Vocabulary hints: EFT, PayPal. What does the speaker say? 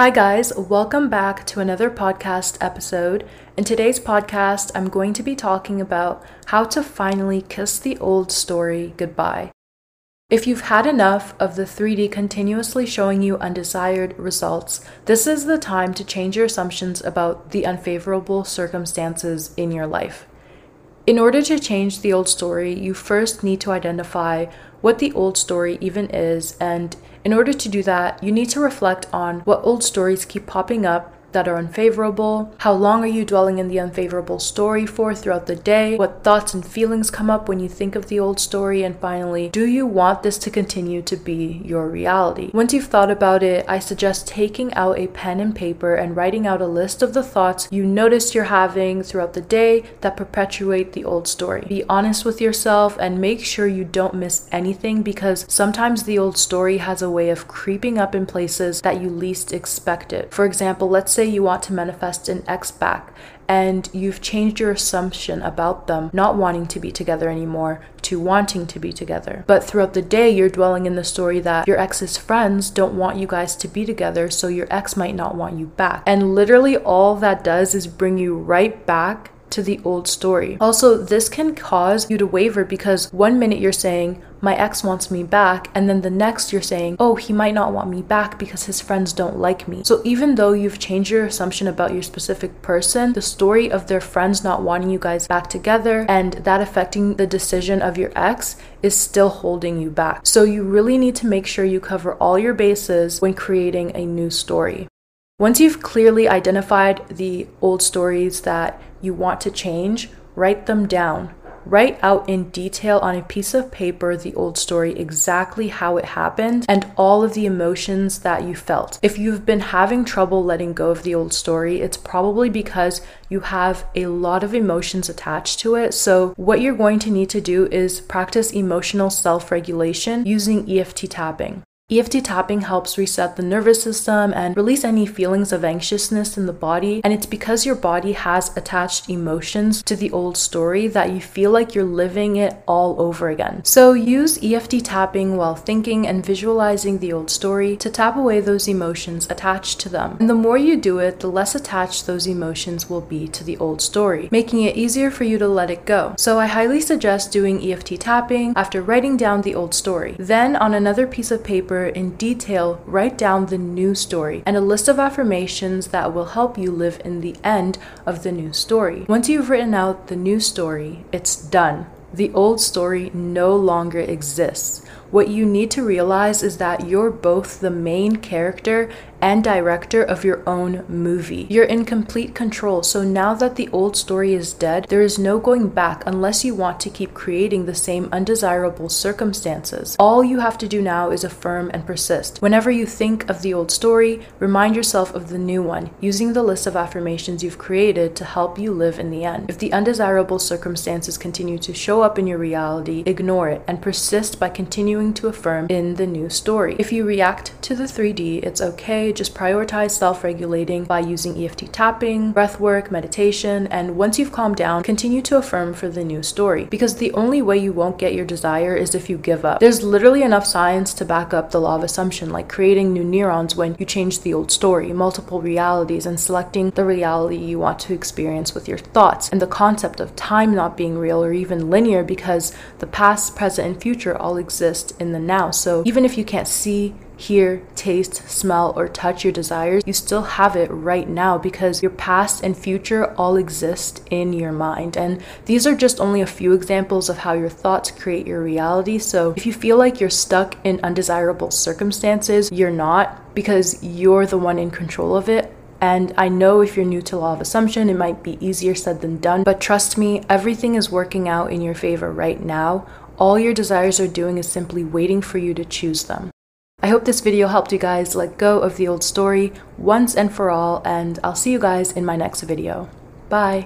Hi guys, welcome back to another podcast episode. In today's podcast, I'm going to be talking about how to finally kiss the old story goodbye. If you've had enough of the 3D continuously showing you undesired results, this is the time to change your assumptions about the unfavorable circumstances in your life. In order to change the old story, you first need to identify what the old story even is, and in order to do that, you need to reflect on what old stories keep popping up that are unfavorable. How long are you dwelling in the unfavorable story for throughout the day? What thoughts and feelings come up when you think of the old story? And finally, do you want this to continue to be your reality? Once you've thought about it, I suggest taking out a pen and paper and writing out a list of the thoughts you notice you're having throughout the day that perpetuate the old story. Be honest with yourself and make sure you don't miss anything, because sometimes the old story has a way of creeping up in places that you least expect it. For example, let's say you want to manifest an ex back, and you've changed your assumption about them not wanting to be together anymore to wanting to be together. But throughout the day, you're dwelling in the story that your ex's friends don't want you guys to be together, so your ex might not want you back. And literally all that does is bring you right back to the old story. Also, this can cause you to waver, because one minute you're saying, my ex wants me back, and then the next you're saying, oh, he might not want me back because his friends don't like me. So even though you've changed your assumption about your specific person, the story of their friends not wanting you guys back together and that affecting the decision of your ex is still holding you back. So you really need to make sure you cover all your bases when creating a new story. Once you've clearly identified the old stories that you want to change, write them down. Write out in detail on a piece of paper the old story, exactly how it happened, and all of the emotions that you felt. If you've been having trouble letting go of the old story, it's probably because you have a lot of emotions attached to it. So what you're going to need to do is practice emotional self-regulation using EFT tapping. EFT tapping helps reset the nervous system and release any feelings of anxiousness in the body. And it's because your body has attached emotions to the old story that you feel like you're living it all over again. So use EFT tapping while thinking and visualizing the old story to tap away those emotions attached to them. And the more you do it, the less attached those emotions will be to the old story, making it easier for you to let it go. So I highly suggest doing EFT tapping after writing down the old story. Then on another piece of paper, in detail, write down the new story and a list of affirmations that will help you live in the end of the new story. Once you've written out the new story, it's done. The old story no longer exists. What you need to realize is that you're both the main character and director of your own movie. You're in complete control. So now that the old story is dead, there is no going back unless you want to keep creating the same undesirable circumstances. All you have to do now is affirm and persist. Whenever you think of the old story, remind yourself of the new one, using the list of affirmations you've created to help you live in the end. If the undesirable circumstances continue to show up in your reality, ignore it and persist by continuing to affirm in the new story. If you react to the 3D, it's okay. Just prioritize self-regulating by using EFT tapping, breath work, meditation, and once you've calmed down, continue to affirm for the new story, because the only way you won't get your desire is if you give up. There's literally enough science to back up the law of assumption, like creating new neurons when you change the old story, multiple realities, and selecting the reality you want to experience with your thoughts, and the concept of time not being real or even linear, because the past, present, and future all exist in the now. So even if you can't see, hear, taste, smell, or touch your desires, you still have it right now, because your past and future all exist in your mind. And these are just only a few examples of how your thoughts create your reality. So if you feel like you're stuck in undesirable circumstances, you're not, because you're the one in control of it. And I know if you're new to law of assumption, it might be easier said than done, but trust me, everything is working out in your favor right now. All your desires are doing is simply waiting for you to choose them. I hope this video helped you guys let go of the old story once and for all, and I'll see you guys in my next video. Bye!